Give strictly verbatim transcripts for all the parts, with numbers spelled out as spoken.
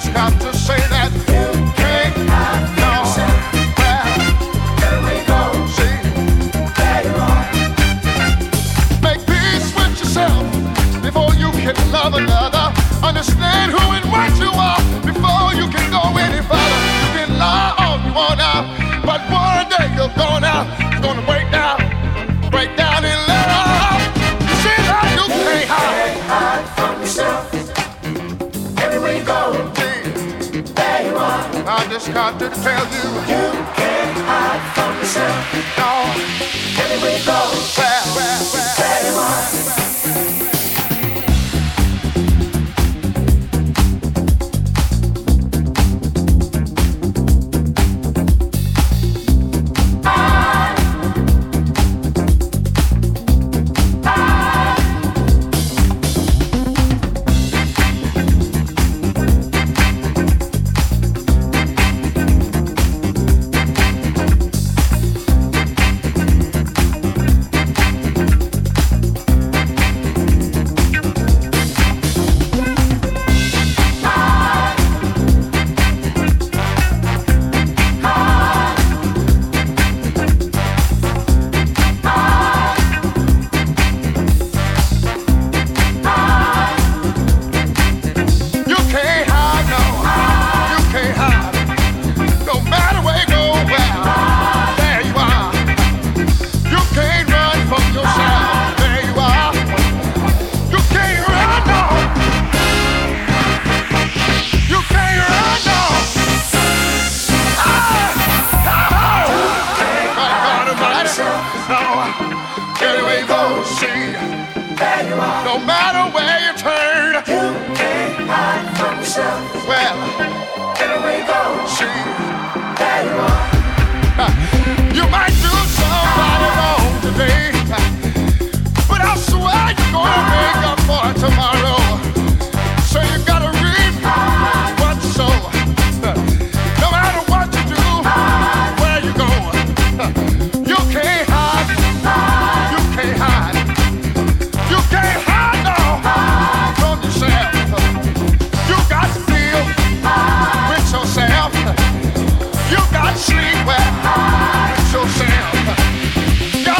Yourself, got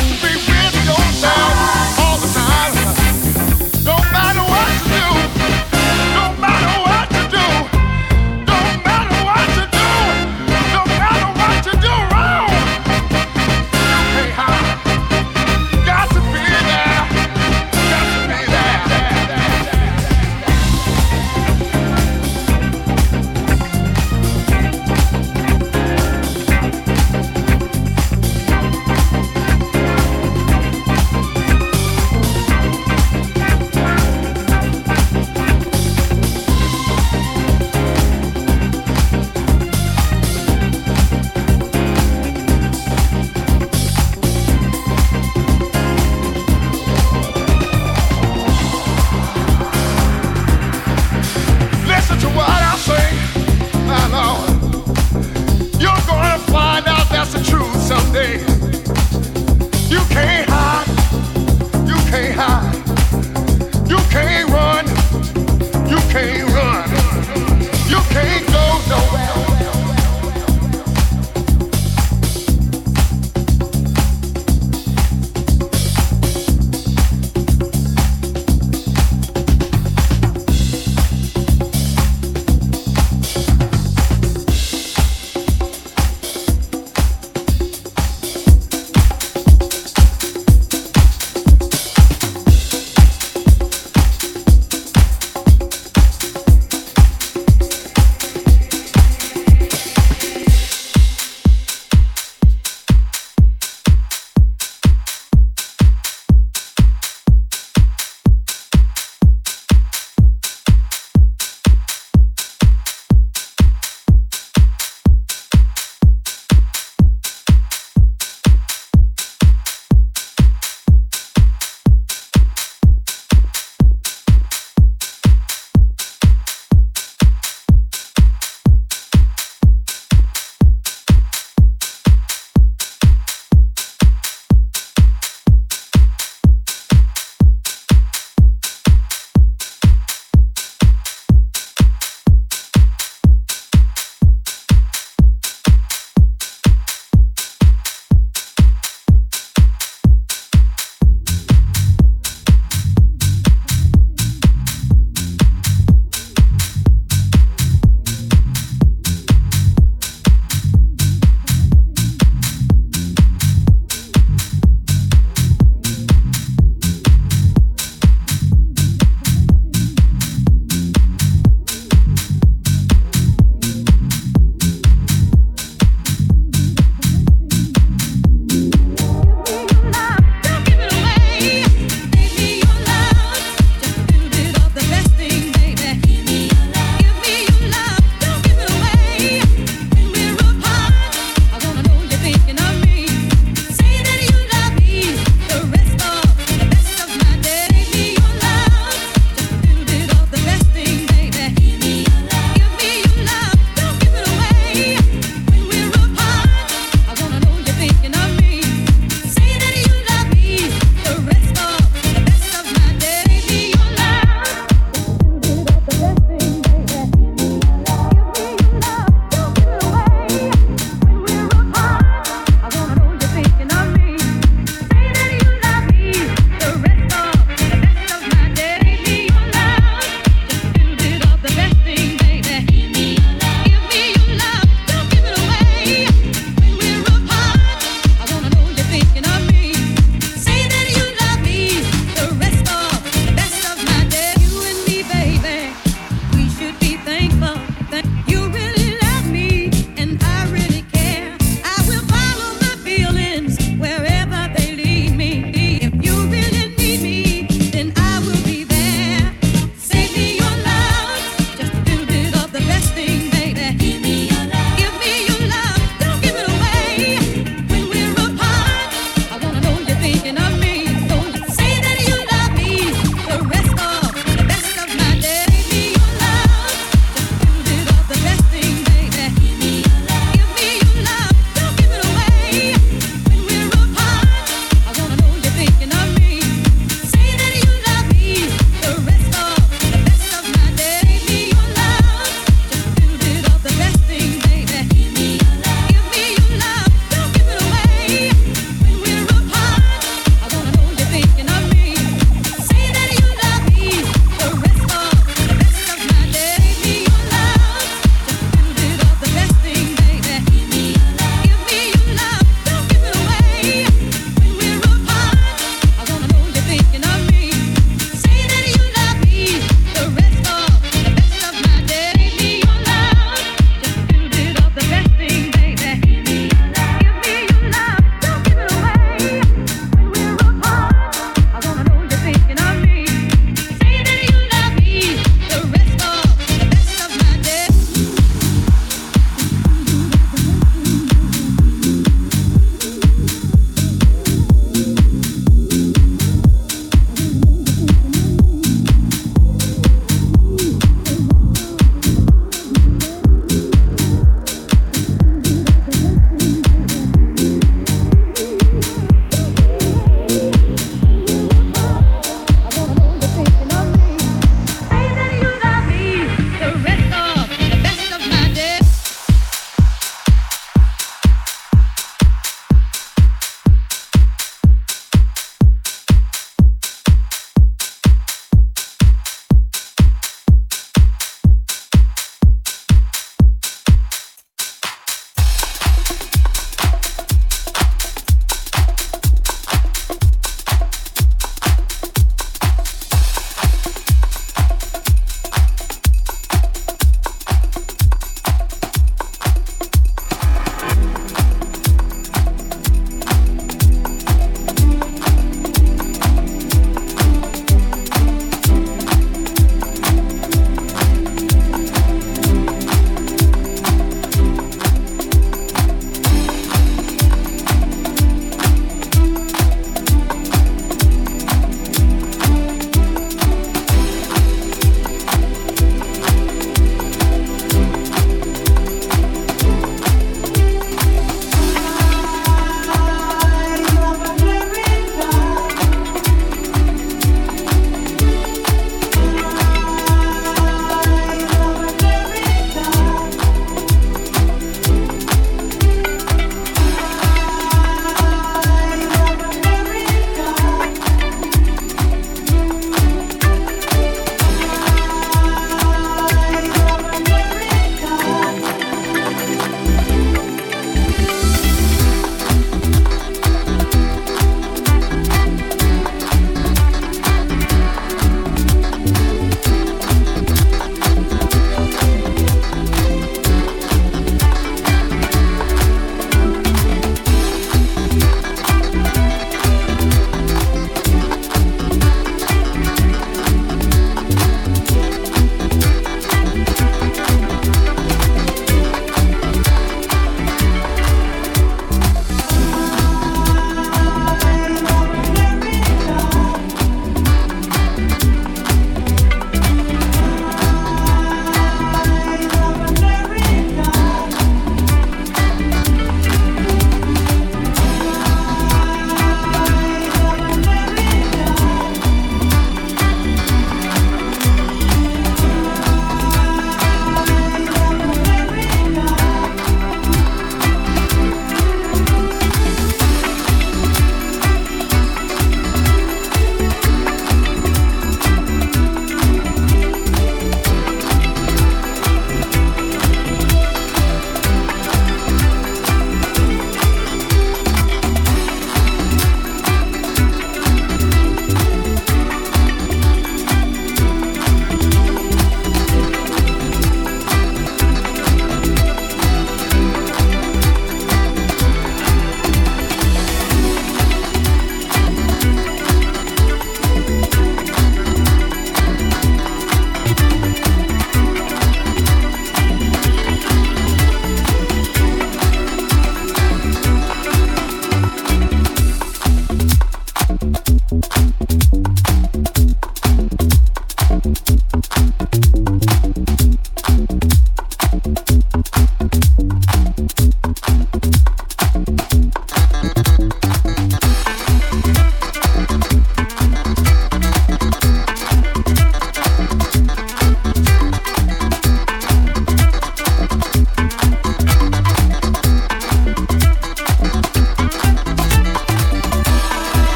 to be with yourself all the time. No matter what.